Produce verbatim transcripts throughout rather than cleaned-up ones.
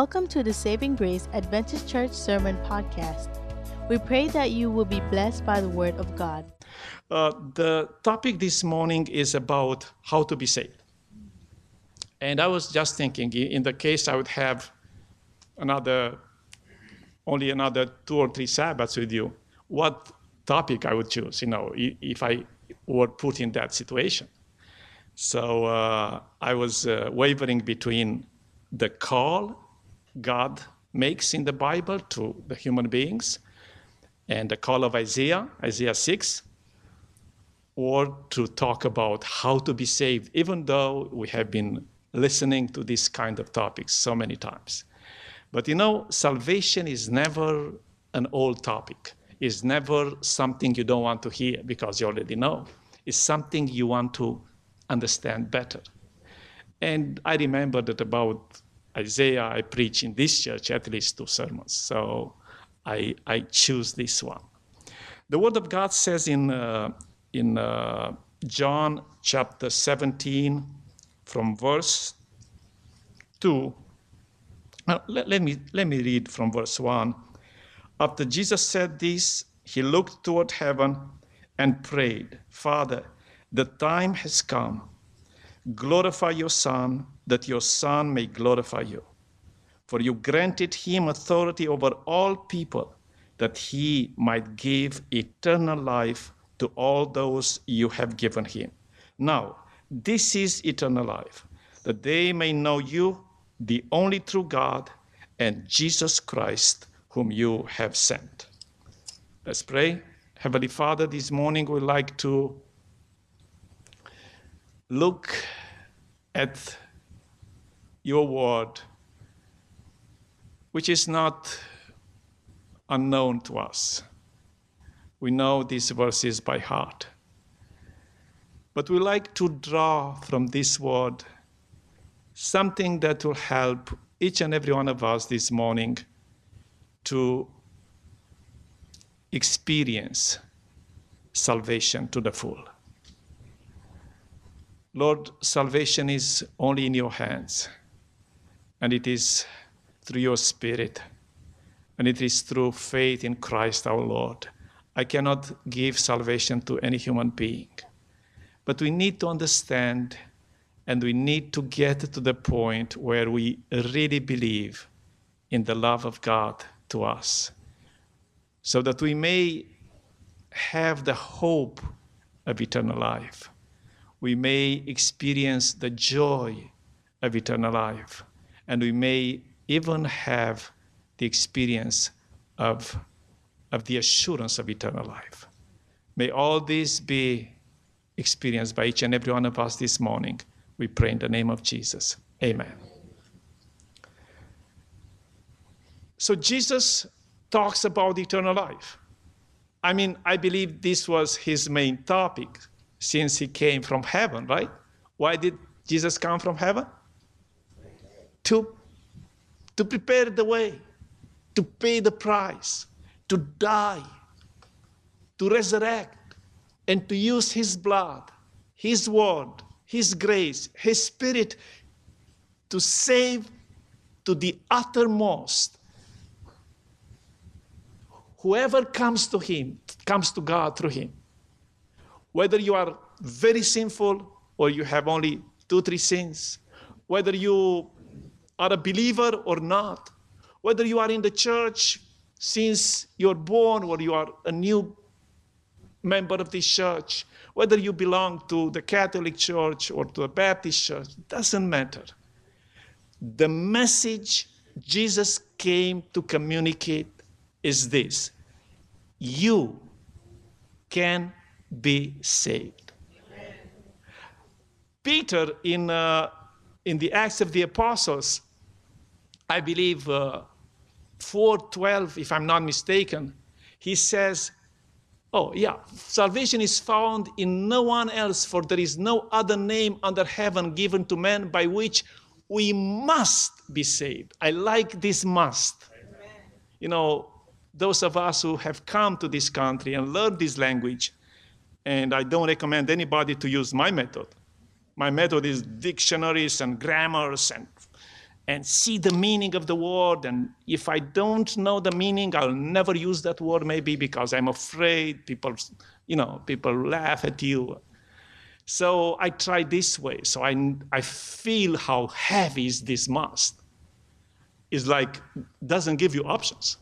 Welcome to the Saving Grace Adventist Church Sermon Podcast. We pray that you will be blessed by the Word of God. Uh, the topic this morning is about how to be saved. And I was just thinking, in the case I would have another, only another two or three Sabbaths with you, what topic I would choose, you know, if I were put in that situation. So uh, I was uh, wavering between the call God makes in the Bible to the human beings and the call of Isaiah, Isaiah six, or to talk about how to be saved, even though we have been listening to this kind of topics so many times. But you know, salvation is never an old topic. It's never something you don't want to hear because you already know. It's something you want to understand better. And I remember that about Isaiah, I preach in this church at least two sermons. So I, I choose this one. The Word of God says in uh, in uh, John chapter seventeen, from verse two. Now, let, let me let me read from verse one. After Jesus said this, he looked toward heaven and prayed, "Father, the time has come. Glorify your Son, that your Son may glorify you. For you granted him authority over all people, that he might give eternal life to all those you have given him. Now, this is eternal life, that they may know you, the only true God, and Jesus Christ, whom you have sent." Let's pray. Heavenly Father, this morning we'd like to look at your word, which is not unknown to us. We know these verses by heart. But we like to draw from this word something that will help each and every one of us this morning to experience salvation to the full. Lord, salvation is only in your hands, and it is through your Spirit, and it is through faith in Christ our Lord. I cannot give salvation to any human being, but we need to understand, and we need to get to the point where we really believe in the love of God to us, so that we may have the hope of eternal life. We may experience the joy of eternal life, and we may even have the experience of, of the assurance of eternal life. May all this be experienced by each and every one of us this morning. We pray in the name of Jesus. Amen. So Jesus talks about eternal life. I mean, I believe this was his main topic, since he came from heaven, right? Why did Jesus come from heaven? To, to prepare the way, to pay the price, to die, to resurrect, and to use his blood, his word, his grace, his Spirit to save to the uttermost whoever comes to him, comes to God through him. Whether you are very sinful or you have only two, three sins, whether you are a believer or not, whether you are in the church since you're born or you are a new member of this church, whether you belong to the Catholic Church or to the Baptist Church, doesn't matter. The message Jesus came to communicate is this: you can be saved. Amen. Peter, in uh, in the Acts of the Apostles, I believe uh, four twelve, if I'm not mistaken, he says, oh yeah, salvation is found in no one else, for there is no other name under heaven given to men by which we must be saved. I like this "must." Amen. You know, those of us who have come to this country and learned this language, and I don't recommend anybody to use my method. My method is dictionaries and grammars and and see the meaning of the word. And if I don't know the meaning, I'll never use that word maybe because I'm afraid people, you know, people laugh at you. So I try this way. So I, I feel how heavy is this must. It's like, doesn't give you options.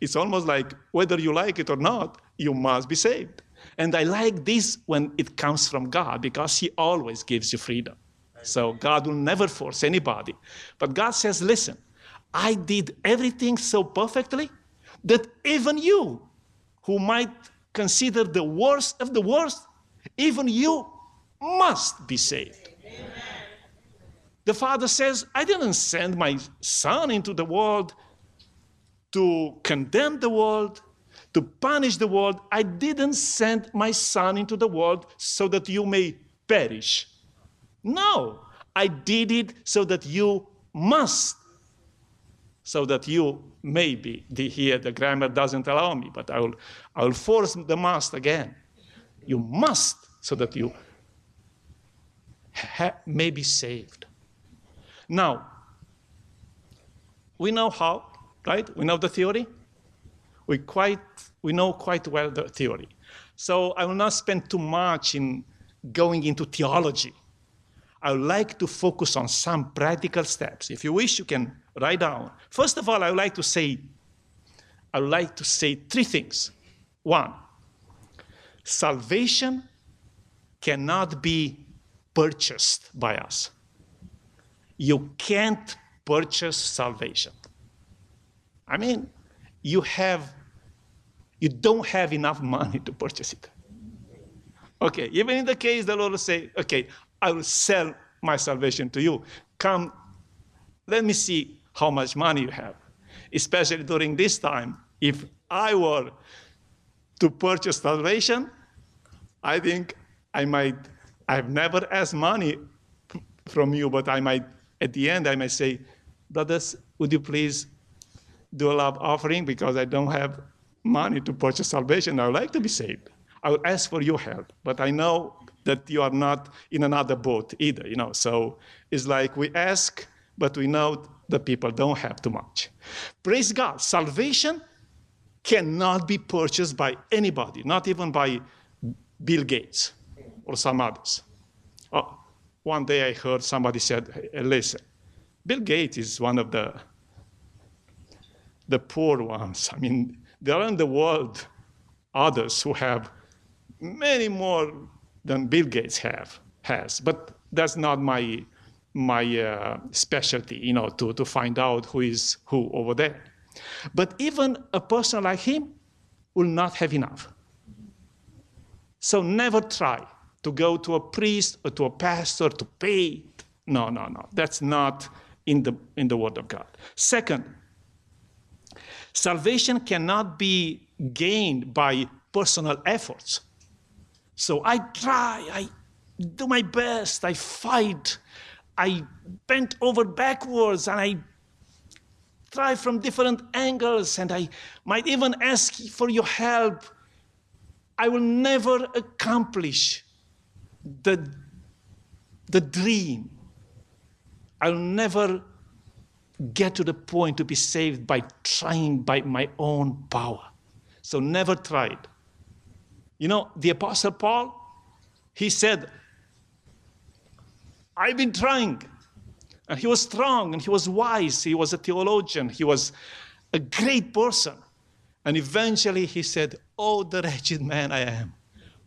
It's almost like whether you like it or not, you must be saved. And I like this when it comes from God, because he always gives you freedom. So God will never force anybody. But God says, listen, I did everything so perfectly that even you, who might consider the worst of the worst, even you must be saved. Amen. The Father says, I didn't send my Son into the world to condemn the world, to punish the world. I didn't send my Son into the world so that you may perish. No, I did it so that you must, so that you maybe, the, here the grammar doesn't allow me, but I will, I will force the must again. You must, so that you ha may be saved. Now, we know how, right? We know the theory. We, quite, we know quite well the theory. So I will not spend too much in going into theology. I would like to focus on some practical steps. If you wish, you can write down. First of all, I would like to say, I would like to say three things. One, salvation cannot be purchased by us. You can't purchase salvation. I mean, you have, you don't have enough money to purchase it. Okay, even in the case the Lord will say, okay, I will sell my salvation to you. Come, let me see how much money you have. Especially during this time, if I were to purchase salvation, I think I might, I've never asked money from you, but I might, at the end, I might say, brothers, would you please do a love offering because I don't have money to purchase salvation. I would like to be saved. I will ask for your help, but I know that you are not in another boat either, you know. So it's like we ask, but we know the people don't have too much. Praise God, salvation cannot be purchased by anybody, not even by Bill Gates or some others. Oh, one day I heard somebody said, hey, listen, Bill Gates is one of the, the poor ones. I mean, there are in the world others who have many more than Bill Gates have, has. But that's not my, my uh, specialty, you know, to, to find out who is who over there. But even a person like him will not have enough. So never try to go to a priest or to a pastor to pay. No, no, no. That's not in the, in the Word of God. Second, salvation cannot be gained by personal efforts. So I try, I do my best, I fight, I bent over backwards, and I try from different angles, and I might even ask for your help. I will never accomplish the, the dream. I'll never get to the point to be saved by trying by my own power. So never try it. You know, the Apostle Paul, he said, I've been trying. And he was strong, and he was wise. He was a theologian. He was a great person. And eventually he said, oh, the wretched man I am.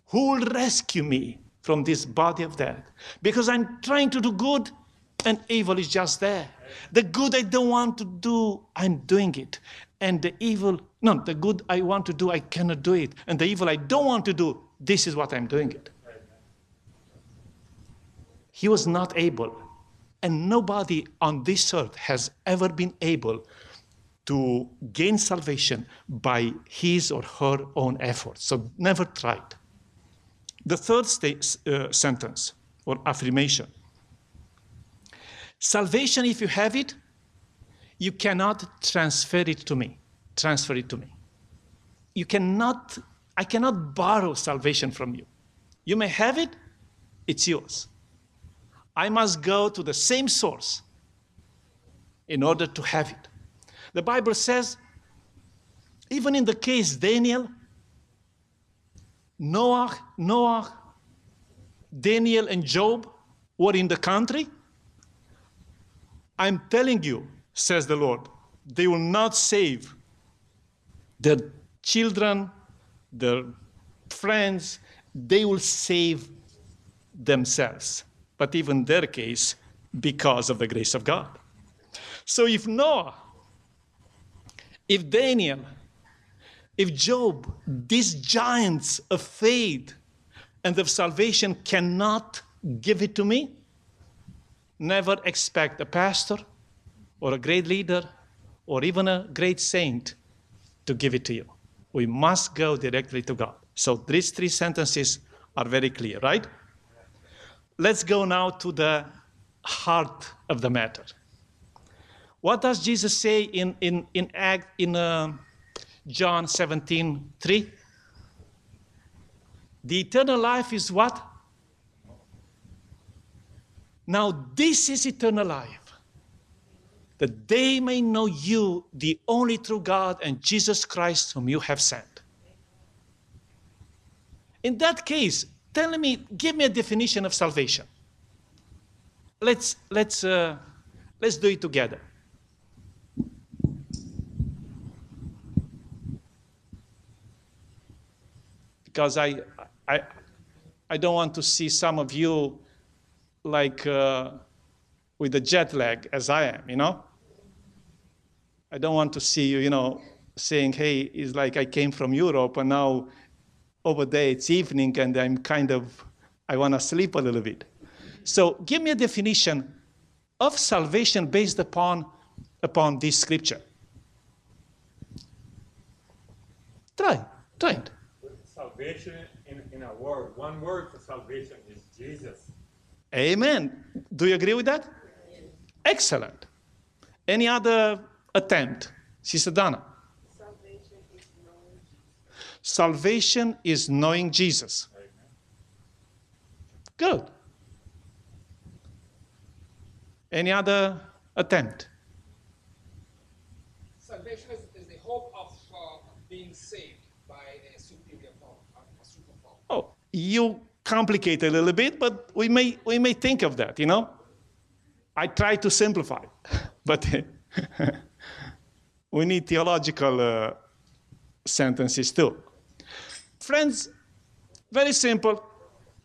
Who will rescue me from this body of death? Because I'm trying to do good, and evil is just there. The good I don't want to do, I'm doing it. And the evil, no, the good I want to do, I cannot do it. And the evil I don't want to do, this is what I'm doing it. He was not able. And nobody on this earth has ever been able to gain salvation by his or her own efforts. So never tried. The third state, uh, sentence or affirmation. Salvation, if you have it, you cannot transfer it to me. Transfer it to me. You cannot, I cannot borrow salvation from you. You may have it, it's yours. I must go to the same source in order to have it. The Bible says, even in the case Daniel, Noah, Noah, Daniel, and Job were in the country. I'm telling you, says the Lord, they will not save their children, their friends. They will save themselves. But even their case, because of the grace of God. So if Noah, if Daniel, if Job, these giants of faith and of salvation cannot give it to me, never expect a pastor or a great leader or even a great saint to give it to you. We must go directly to God. So these three sentences are very clear, right? Let's go now to the heart of the matter. What does Jesus say in, in, in, Act, in uh, John seventeen three? The eternal life is what? Now this is eternal life, that they may know you, the only true God, and Jesus Christ whom you have sent. In that case, tell me, give me a definition of salvation. Let's, let's, uh, let's do it together. Because I, I, I don't want to see some of you like uh, with the jet lag as I am, you know? I don't want to see you, you know, saying, hey, it's like I came from Europe and now over there it's evening and I'm kind of, I want to sleep a little bit. So give me a definition of salvation based upon, upon this scripture. Try, try it. Salvation in, in a word. One word for salvation is Jesus. Amen. Do you agree with that? Yes. Excellent. Any other attempt? Sister Donna. Salvation is knowing Jesus. Salvation is knowing Jesus. Amen. Good. Any other attempt? Salvation is, is the hope of uh, being saved. Oh, you complicate a little bit, but we may, we may think of that, you know? I try to simplify, but we need theological uh, sentences too. Friends, very simple.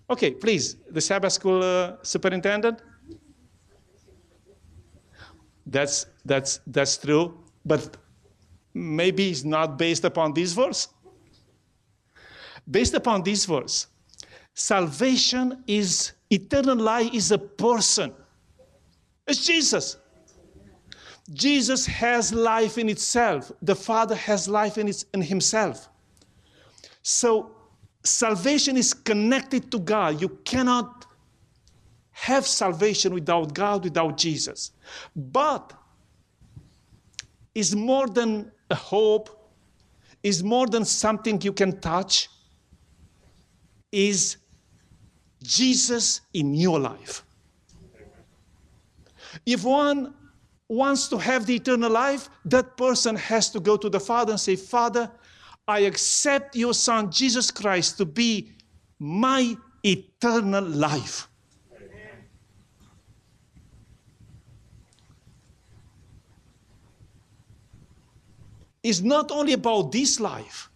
Okay, please, the Sabbath School uh, superintendent? That's, that's, that's true, but maybe it's not based upon this verse. Based upon this verse, salvation is, eternal life is a person. It's Jesus. Jesus has life in itself. The Father has life in, its, in himself. So salvation is connected to God. You cannot have salvation without God, without Jesus. But it's more than a hope. It's more than something you can touch. Is Jesus in your life. If one wants to have the eternal life, that person has to go to the Father and say, Father, I accept your Son, Jesus Christ, to be my eternal life. Amen. It's not only about this life.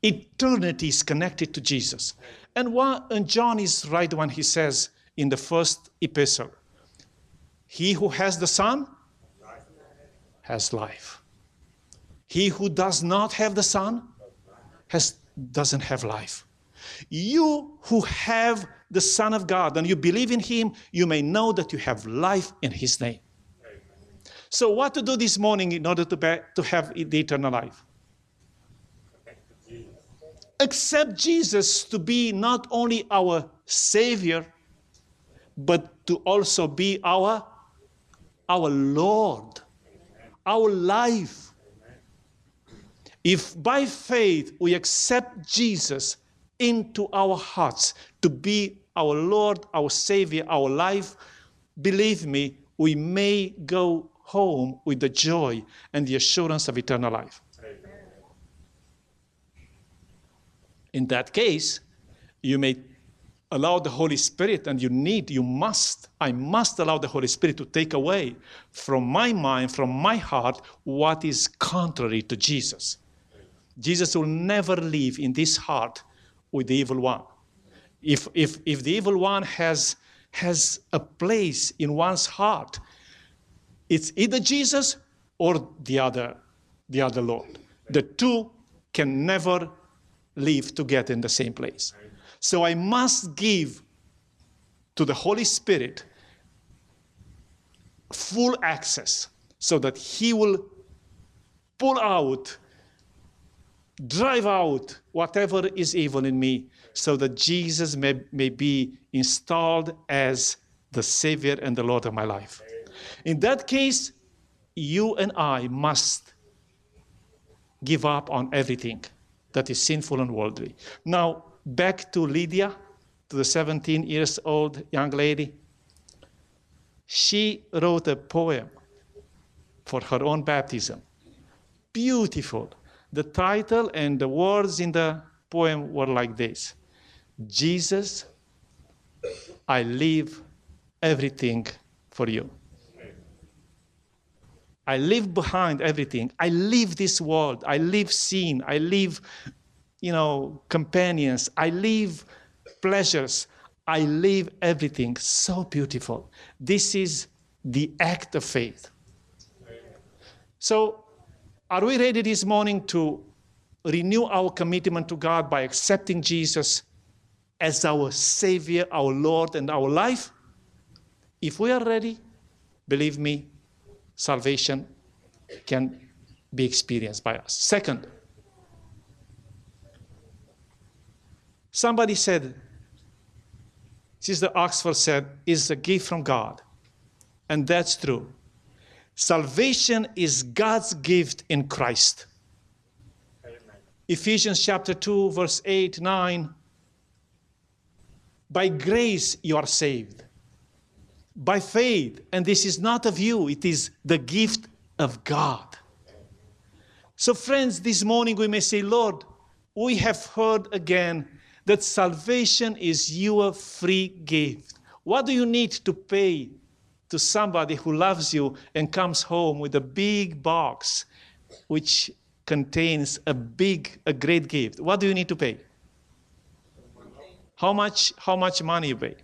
Eternity is connected to Jesus. And, one, and John is right when he says in the first epistle, he who has the Son has life. He who does not have the Son has, doesn't have life. You who have the Son of God and you believe in him, you may know that you have life in his name. So what to do this morning in order to, be, to have the eternal life? Accept Jesus to be not only our Savior, but to also be our, our Lord, our life. If by faith we accept Jesus into our hearts, to be our Lord, our Savior, our life, believe me, we may go home with the joy and the assurance of eternal life. Amen. In that case, you may allow the Holy Spirit, and you need, you must, I must allow the Holy Spirit to take away from my mind, from my heart, what is contrary to Jesus. Jesus will never live in this heart with the evil one. If, if, if the evil one has, has a place in one's heart, it's either Jesus or the other, the other Lord. The two can never live together in the same place. So I must give to the Holy Spirit full access so that He will pull out, drive out whatever is evil in me, so that Jesus may, may be installed as the Savior and the Lord of my life. In that case, you and I must give up on everything that is sinful and worldly. Now, back to Lydia, to the seventeen years old young lady. She wrote a poem for her own baptism. Beautiful. The title and the words in the poem were like this: Jesus, I leave everything for you. I leave behind everything. I leave this world. I leave sin. I leave, you know, companions. I leave pleasures. I leave everything. So beautiful. This is the act of faith. So, are we ready this morning to renew our commitment to God by accepting Jesus as our Savior, our Lord, and our life? If we are ready, believe me, salvation can be experienced by us. Second, somebody said, Sister Oxford said, it's a gift from God. And that's true. Salvation is God's gift in Christ. Amen. Ephesians chapter two, verse eight, nine. By grace you are saved, by faith, and this is not of you, it is the gift of God. So friends, this morning we may say, Lord, we have heard again that salvation is your free gift. What do you need to pay to somebody who loves you and comes home with a big box which contains a big, a great gift? What do you need to pay? How much, how much money you pay?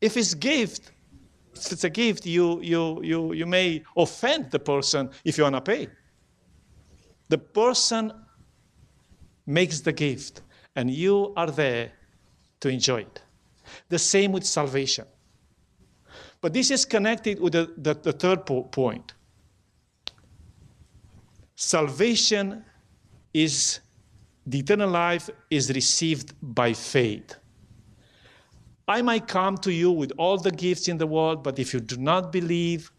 If it's gift, if it's a gift, you, you, you, you may offend the person if you want to pay. The person makes the gift, and you are there to enjoy it. The same with salvation. But this is connected with the, the, the third po- point. Salvation is, the eternal life is received by faith. I might come to you with all the gifts in the world, but if you do not believe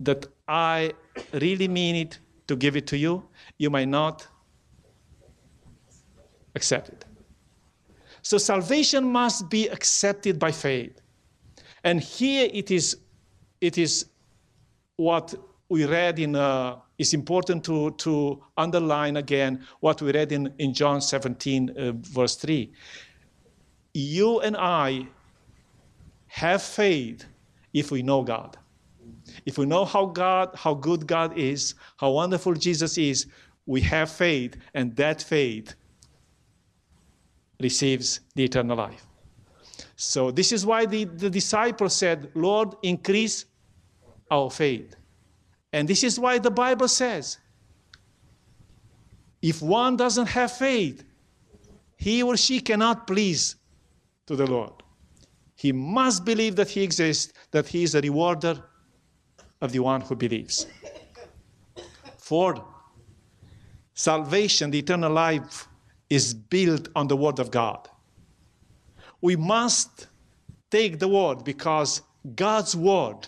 that I really mean it to give it to you, you might not accept it. So salvation must be accepted by faith. And here it is, it is what we read in, uh, it's important to, to underline again what we read in, in John seventeen, uh, verse three. You and I have faith if we know God. If we know how God, how good God is, how wonderful Jesus is, we have faith, and that faith receives the eternal life. So this is why the, the disciples said, Lord, increase our faith. And this is why the Bible says, if one doesn't have faith, he or she cannot please to the Lord. He must believe that He exists, that He is a rewarder of the one who believes. Fourth, salvation, the eternal life, is built on the Word of God. We must take the Word, because God's Word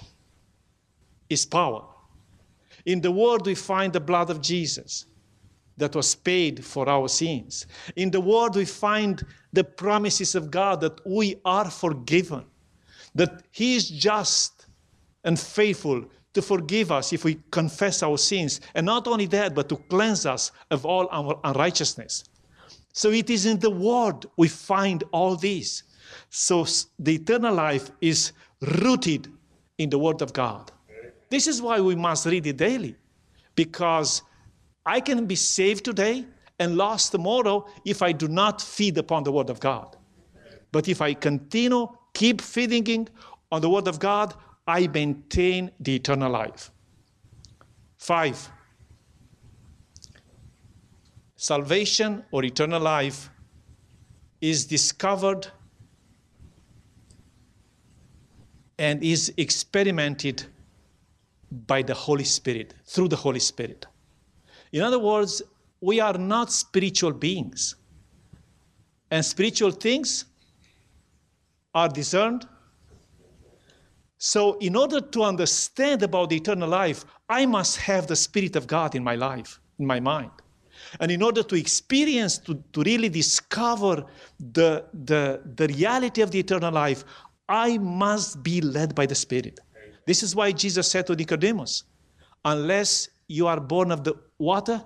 is power. In the Word we find the blood of Jesus. that was paid for our sins. In the Word, we find the promises of God that we are forgiven, that He is just and faithful to forgive us if we confess our sins, and not only that, but to cleanse us of all our unrighteousness. So it is in the Word we find all this. So the eternal life is rooted in the Word of God. This is why we must read it daily, because I can be saved today and lost tomorrow if I do not feed upon the Word of God. But if I continue, keep feeding on the Word of God, I maintain the eternal life. Five, salvation or eternal life is discovered and is experimented by the Holy Spirit, through the Holy Spirit. In other words, we are not spiritual beings, and spiritual things are discerned. So in order to understand about the eternal life, I must have the Spirit of God in my life, in my mind. And in order to experience, to, to really discover the, the, the reality of the eternal life, I must be led by the Spirit. This is why Jesus said to Nicodemus, unless you are born of the water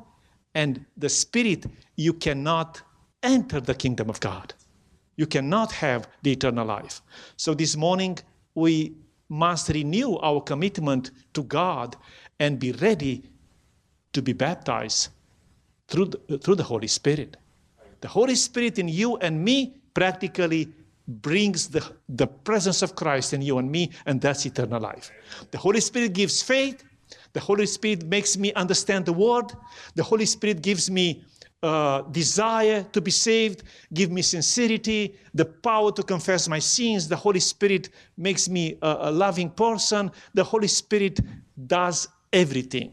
and the Spirit, you cannot enter the kingdom of God. You cannot have the eternal life. So this morning, we must renew our commitment to God and be ready to be baptized through the, through the Holy Spirit. The Holy Spirit in you and me practically brings the, the presence of Christ in you and me, and that's eternal life. The Holy Spirit gives faith. The Holy Spirit makes me understand the Word. The Holy Spirit gives me Uh, desire to be saved, give me sincerity, the power to confess my sins. The Holy Spirit makes me a, a loving person. The Holy Spirit does everything,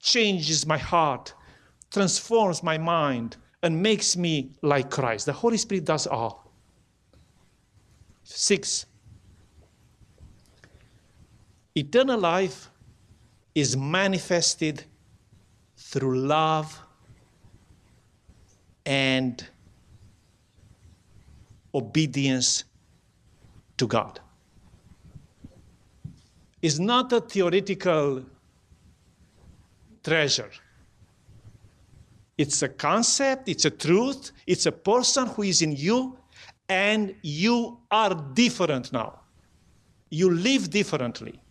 changes my heart, transforms my mind, and makes me like Christ. The Holy Spirit does all. Six, eternal life is manifested through love and obedience to God. It's not a theoretical treasure. It's a concept, it's a truth, it's a person who is in you, and you are different now. You live differently.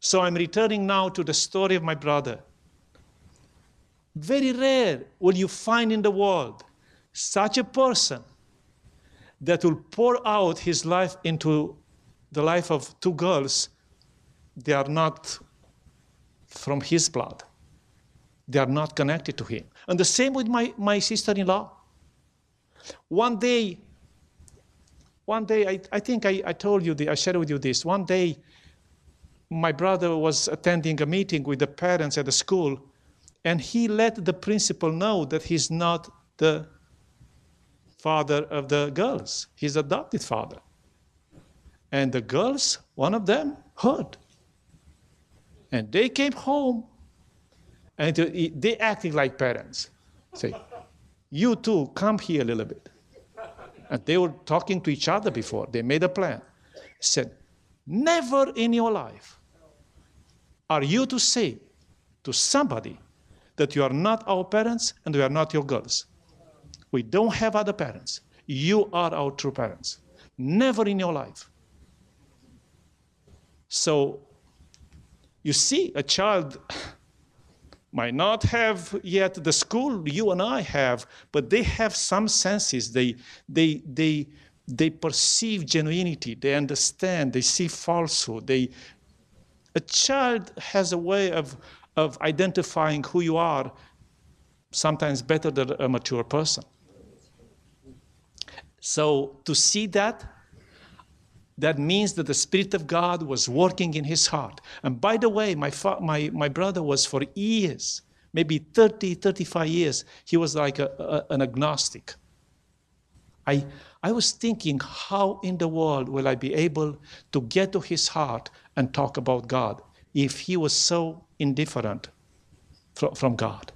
So I'm returning now to the story of my brother. Very rare will you find in the world such a person that will pour out his life into the life of two girls. They are not from his blood. They are not connected to him. And the same with my, my sister-in-law. One day, one day, I, I think I, I told you, the, I shared with you this. One day, my brother was attending a meeting with the parents at the school, and he let the principal know that he's not the father of the girls. His adopted father. And the girls, one of them, heard. And they came home, and they acted like parents. Say, you two, come here a little bit. And they were talking to each other before. They made a plan. Said, never in your life are you to say to somebody that you are not our parents and we are not your girls. We don't have other parents. You are our true parents. Never in your life. So, you see, a child might not have yet the school you and I have, but they have some senses. They, they, they, they perceive genuinity. They understand. They see falsehood. They, a child has a way of, of identifying who you are, sometimes better than a mature person. So to see that, that means that the Spirit of God was working in his heart. And by the way, my, fa my, my brother was for years, maybe thirty, thirty-five years, he was like a, a, an agnostic. I, I was thinking, how in the world will I be able to get to his heart and talk about God if he was so indifferent from, from God?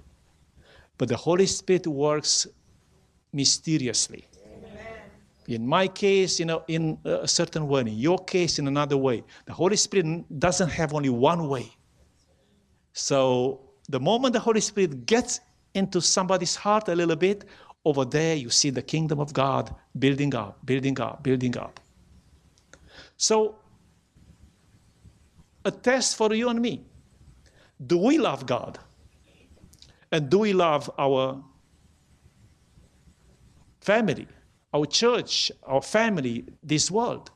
But the Holy Spirit works mysteriously. Amen. In my case, you know, in a certain way. In your case, in another way. The Holy Spirit doesn't have only one way. So the moment the Holy Spirit gets into somebody's heart a little bit, over there you see the kingdom of God building up, building up, building up. So, a test for you and me. Do we love God? And do we love our family, our church, our family, this world?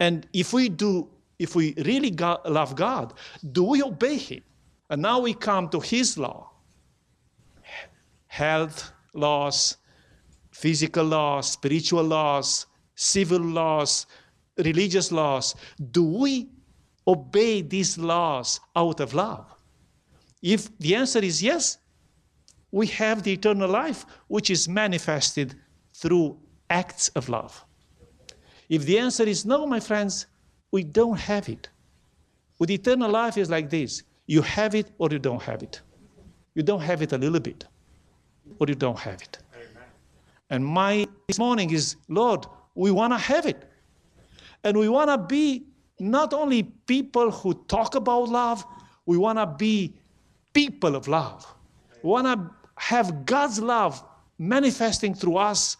And if we do, if we really go- love God, do we obey Him? And now we come to His law. Health laws, physical laws, spiritual laws, civil laws, religious laws. Do we obey these laws out of love? If the answer is yes, we have the eternal life, which is manifested through acts of love. If the answer is no, my friends, we don't have it. With eternal life is like this. You have it or you don't have it. You don't have it a little bit, or you don't have it. Amen. And my this morning is, Lord, we want to have it. And we want to be not only people who talk about love, we want to be people of love. We want to have God's love manifesting through us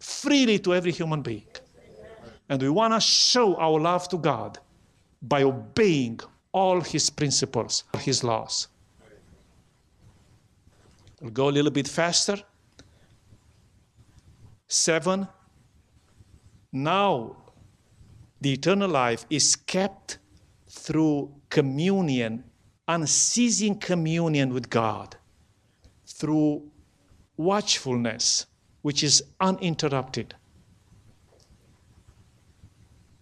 freely to every human being. And we want to show our love to God by obeying all His principles, His laws. We'll go a little bit faster. Seven. Now the eternal life is kept through communion, unceasing communion with God, through watchfulness, which is uninterrupted.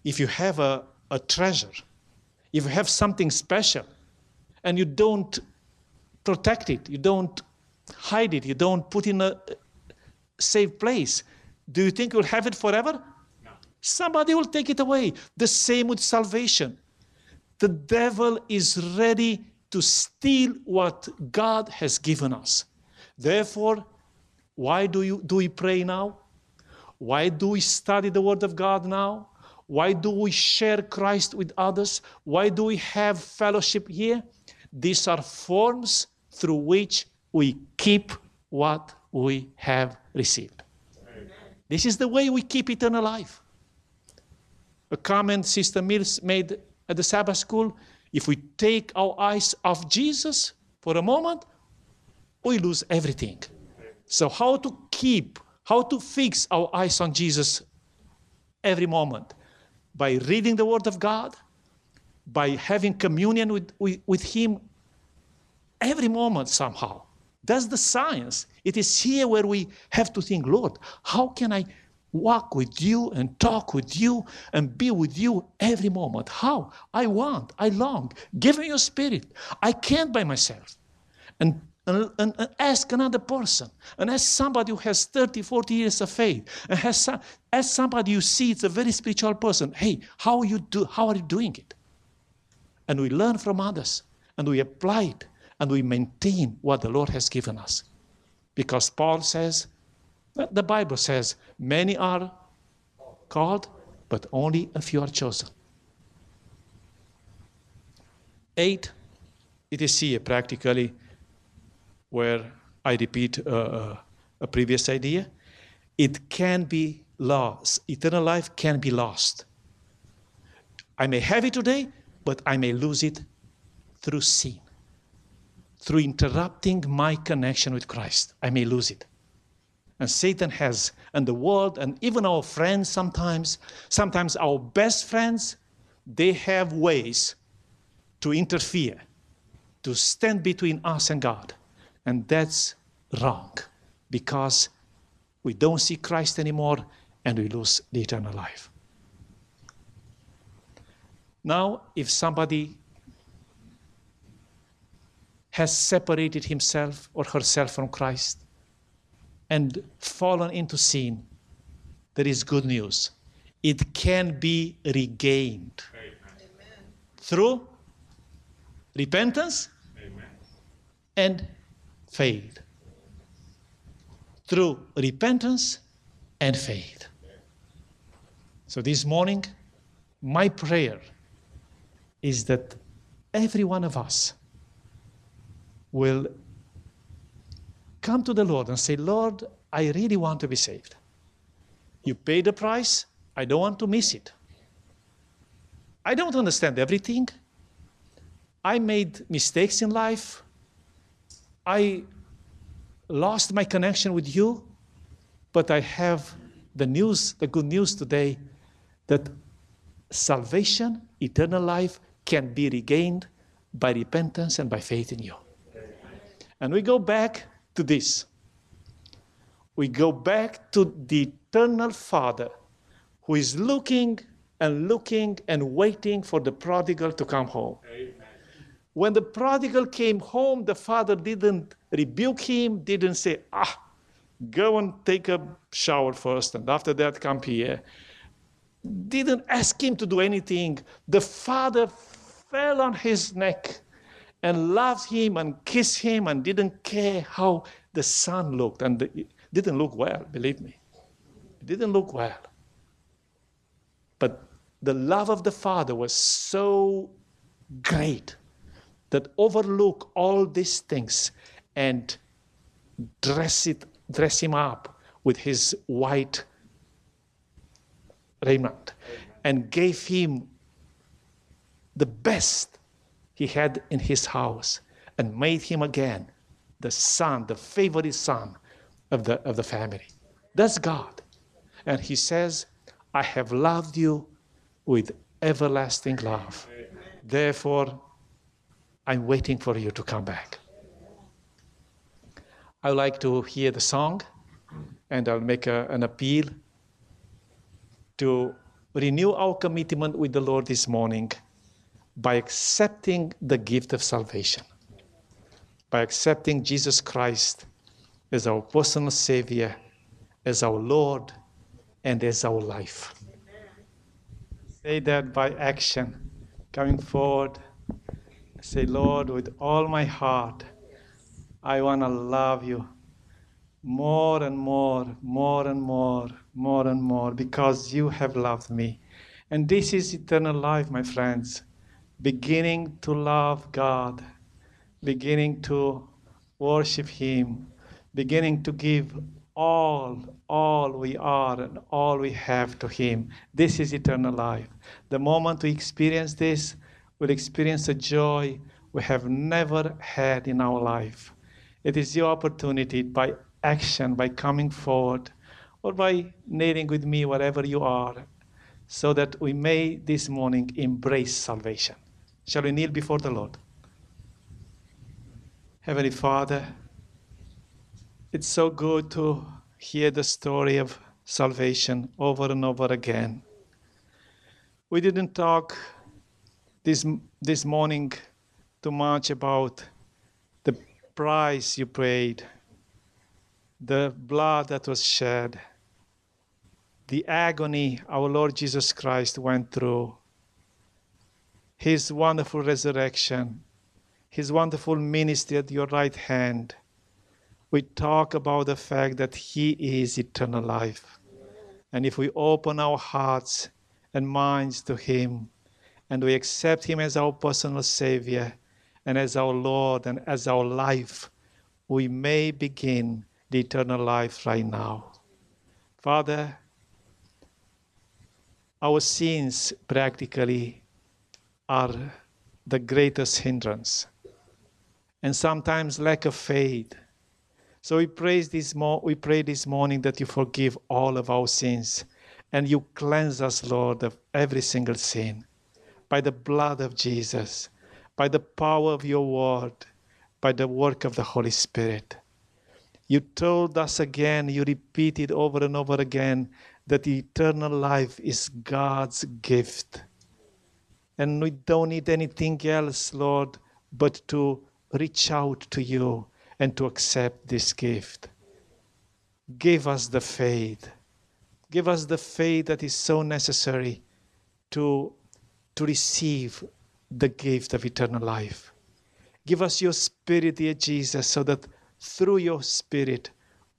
If you have a, a treasure, if you have something special, and you don't protect it, you don't hide it, you don't put in a safe place, do you think you'll have it forever? No. Somebody will take it away. The same with salvation. The devil is ready to steal what God has given us. Therefore, why do you do we pray now? Why do we study the Word of God now? Why do we share Christ with others? Why do we have fellowship here? These are forms through which we keep what we have received. Amen. This is the way we keep eternal life. A comment Sister Mills made at the Sabbath school: if we take our eyes off Jesus for a moment, we lose everything. So how to keep, how to fix our eyes on Jesus every moment? By reading the Word of God, by having communion with, with, with Him every moment somehow. That's the science. It is here where we have to think, Lord, how can I walk with you and talk with you and be with you every moment? How? I want, I long. Give me your spirit. I can't by myself. And, and, and ask another person. And ask somebody who has thirty, forty years of faith. And has some, ask somebody you see it's a very spiritual person. Hey, how you do? How are you doing it? And we learn from others. And we apply it. And we maintain what the Lord has given us. Because Paul says, the Bible says, many are called, but only a few are chosen. Eight, it is here practically where I repeat uh, a previous idea. It can be lost. Eternal life can be lost. I may have it today, but I may lose it through sin. Through interrupting my connection with Christ, I may lose it. And Satan has, and the world, and even our friends sometimes, sometimes our best friends, they have ways to interfere, to stand between us and God. And that's wrong, because we don't see Christ anymore, and we lose the eternal life. Now, if somebody has separated himself or herself from Christ and fallen into sin, there is good news. It can be regained. Amen. Through repentance. Amen. And faith. through repentance and faith. So this morning, my prayer is that every one of us will come to the Lord and say, Lord, I really want to be saved. You paid the price. I don't want to miss it. I don't understand everything. I made mistakes in life. I lost my connection with you, but I have the news, the good news today, that salvation, eternal life, can be regained by repentance and by faith in you. And we go back to this. We go back to the eternal Father who is looking and looking and waiting for the prodigal to come home. Amen. When the prodigal came home, the father didn't rebuke him, didn't say, ah, go and take a shower first, and after that, come here. Didn't ask him to do anything. The father fell on his neck and loved him and kissed him and didn't care how the son looked. And it didn't look well, believe me. It didn't look well. But the love of the father was so great that overlook all these things and dress it, dress him up with his white raiment and gave him the best he had in his house and made him again the son, the favorite son of the, of the family. That's God. And he says, I have loved you with everlasting love. Therefore, I'm waiting for you to come back. I would like to hear the song, and I'll make a, an appeal to renew our commitment with the Lord this morning by accepting the gift of salvation, by accepting Jesus Christ as our personal Savior, as our Lord, and as our life. Say that by action, coming forward. Say, Lord, with all my heart, I want to love you more and more, more and more, more and more, because you have loved me. And this is eternal life, my friends, beginning to love God, beginning to worship Him, beginning to give all, all we are and all we have to Him. This is eternal life. The moment we experience this, we'll experience a joy we have never had in our life. It is your opportunity by action, by coming forward, or by kneeling with me wherever you are, so that we may this morning embrace salvation. Shall we kneel before the Lord? Heavenly Father, it's so good to hear the story of salvation over and over again. We didn't talk This, this morning too much about the price you paid, the blood that was shed, the agony our Lord Jesus Christ went through, His wonderful resurrection, His wonderful ministry at your right hand. We talk about the fact that He is eternal life. And if we open our hearts and minds to Him, and we accept Him as our personal Savior and as our Lord and as our life, we may begin the eternal life right now. Father, our sins practically are the greatest hindrance, and sometimes lack of faith. So we pray this, mo- we pray this morning that you forgive all of our sins and you cleanse us, Lord, of every single sin. By the blood of Jesus, by the power of your word, by the work of the Holy Spirit. You told us again, you repeated over and over again, that eternal life is God's gift. And we don't need anything else, Lord, but to reach out to you and to accept this gift. Give us the faith. Give us the faith that is so necessary to to receive the gift of eternal life. Give us your Spirit, dear Jesus, so that through your Spirit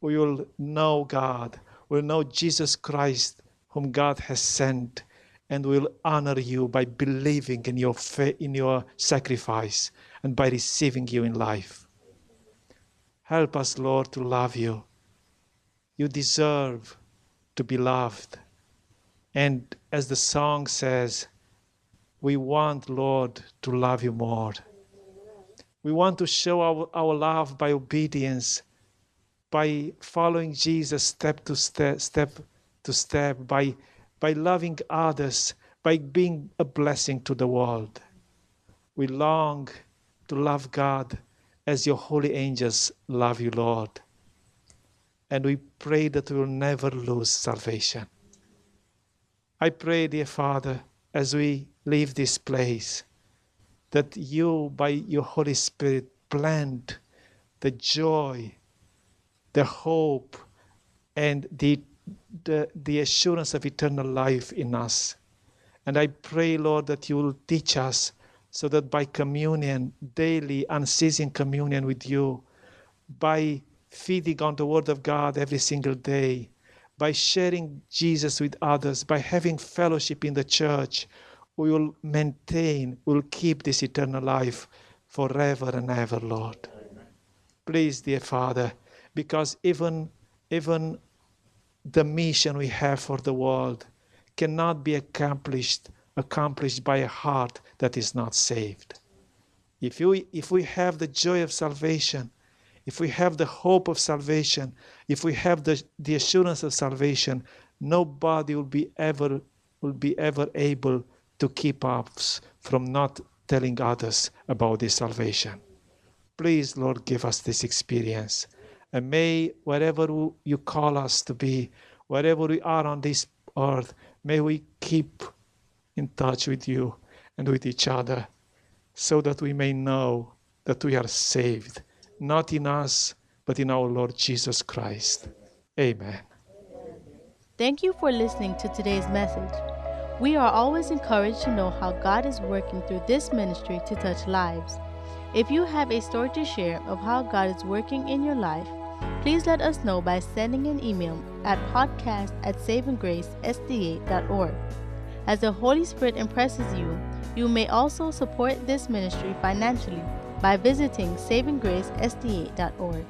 we will know God, we'll know Jesus Christ, whom God has sent, and we'll honor you by believing in your faith, in your sacrifice, and by receiving you in life. Help us, Lord, to love you. You deserve to be loved. And as the song says, we want, Lord, to love you more. We want to show our, our love by obedience, by following Jesus step to step, step to step, by, by loving others, by being a blessing to the world. We long to love God as your holy angels love you, Lord. And we pray that we will never lose salvation. I pray, dear Father, as we leave this place, that you, by your Holy Spirit, plant the joy, the hope, and the, the, the assurance of eternal life in us. And I pray, Lord, that you will teach us so that by communion, daily, unceasing communion with you, by feeding on the Word of God every single day, by sharing Jesus with others, by having fellowship in the church, we will maintain, we will keep this eternal life forever and ever, Lord. Amen. Please, dear Father, because even, even the mission we have for the world cannot be accomplished, accomplished by a heart that is not saved. If, you, if we have the joy of salvation, if we have the hope of salvation, if we have the, the assurance of salvation, nobody will be ever, will be ever able to keep us from not telling others about this salvation. Please, Lord, give us this experience. And may, wherever you call us to be, wherever we are on this earth, may we keep in touch with you and with each other, so that we may know that we are saved, not in us, but in our Lord Jesus Christ. Amen. Thank you for listening to today's message. We are always encouraged to know how God is working through this ministry to touch lives. If you have a story to share of how God is working in your life, please let us know by sending an email at podcast at saving grace s d a dot org. As the Holy Spirit impresses you, you may also support this ministry financially by visiting saving grace s d a dot org.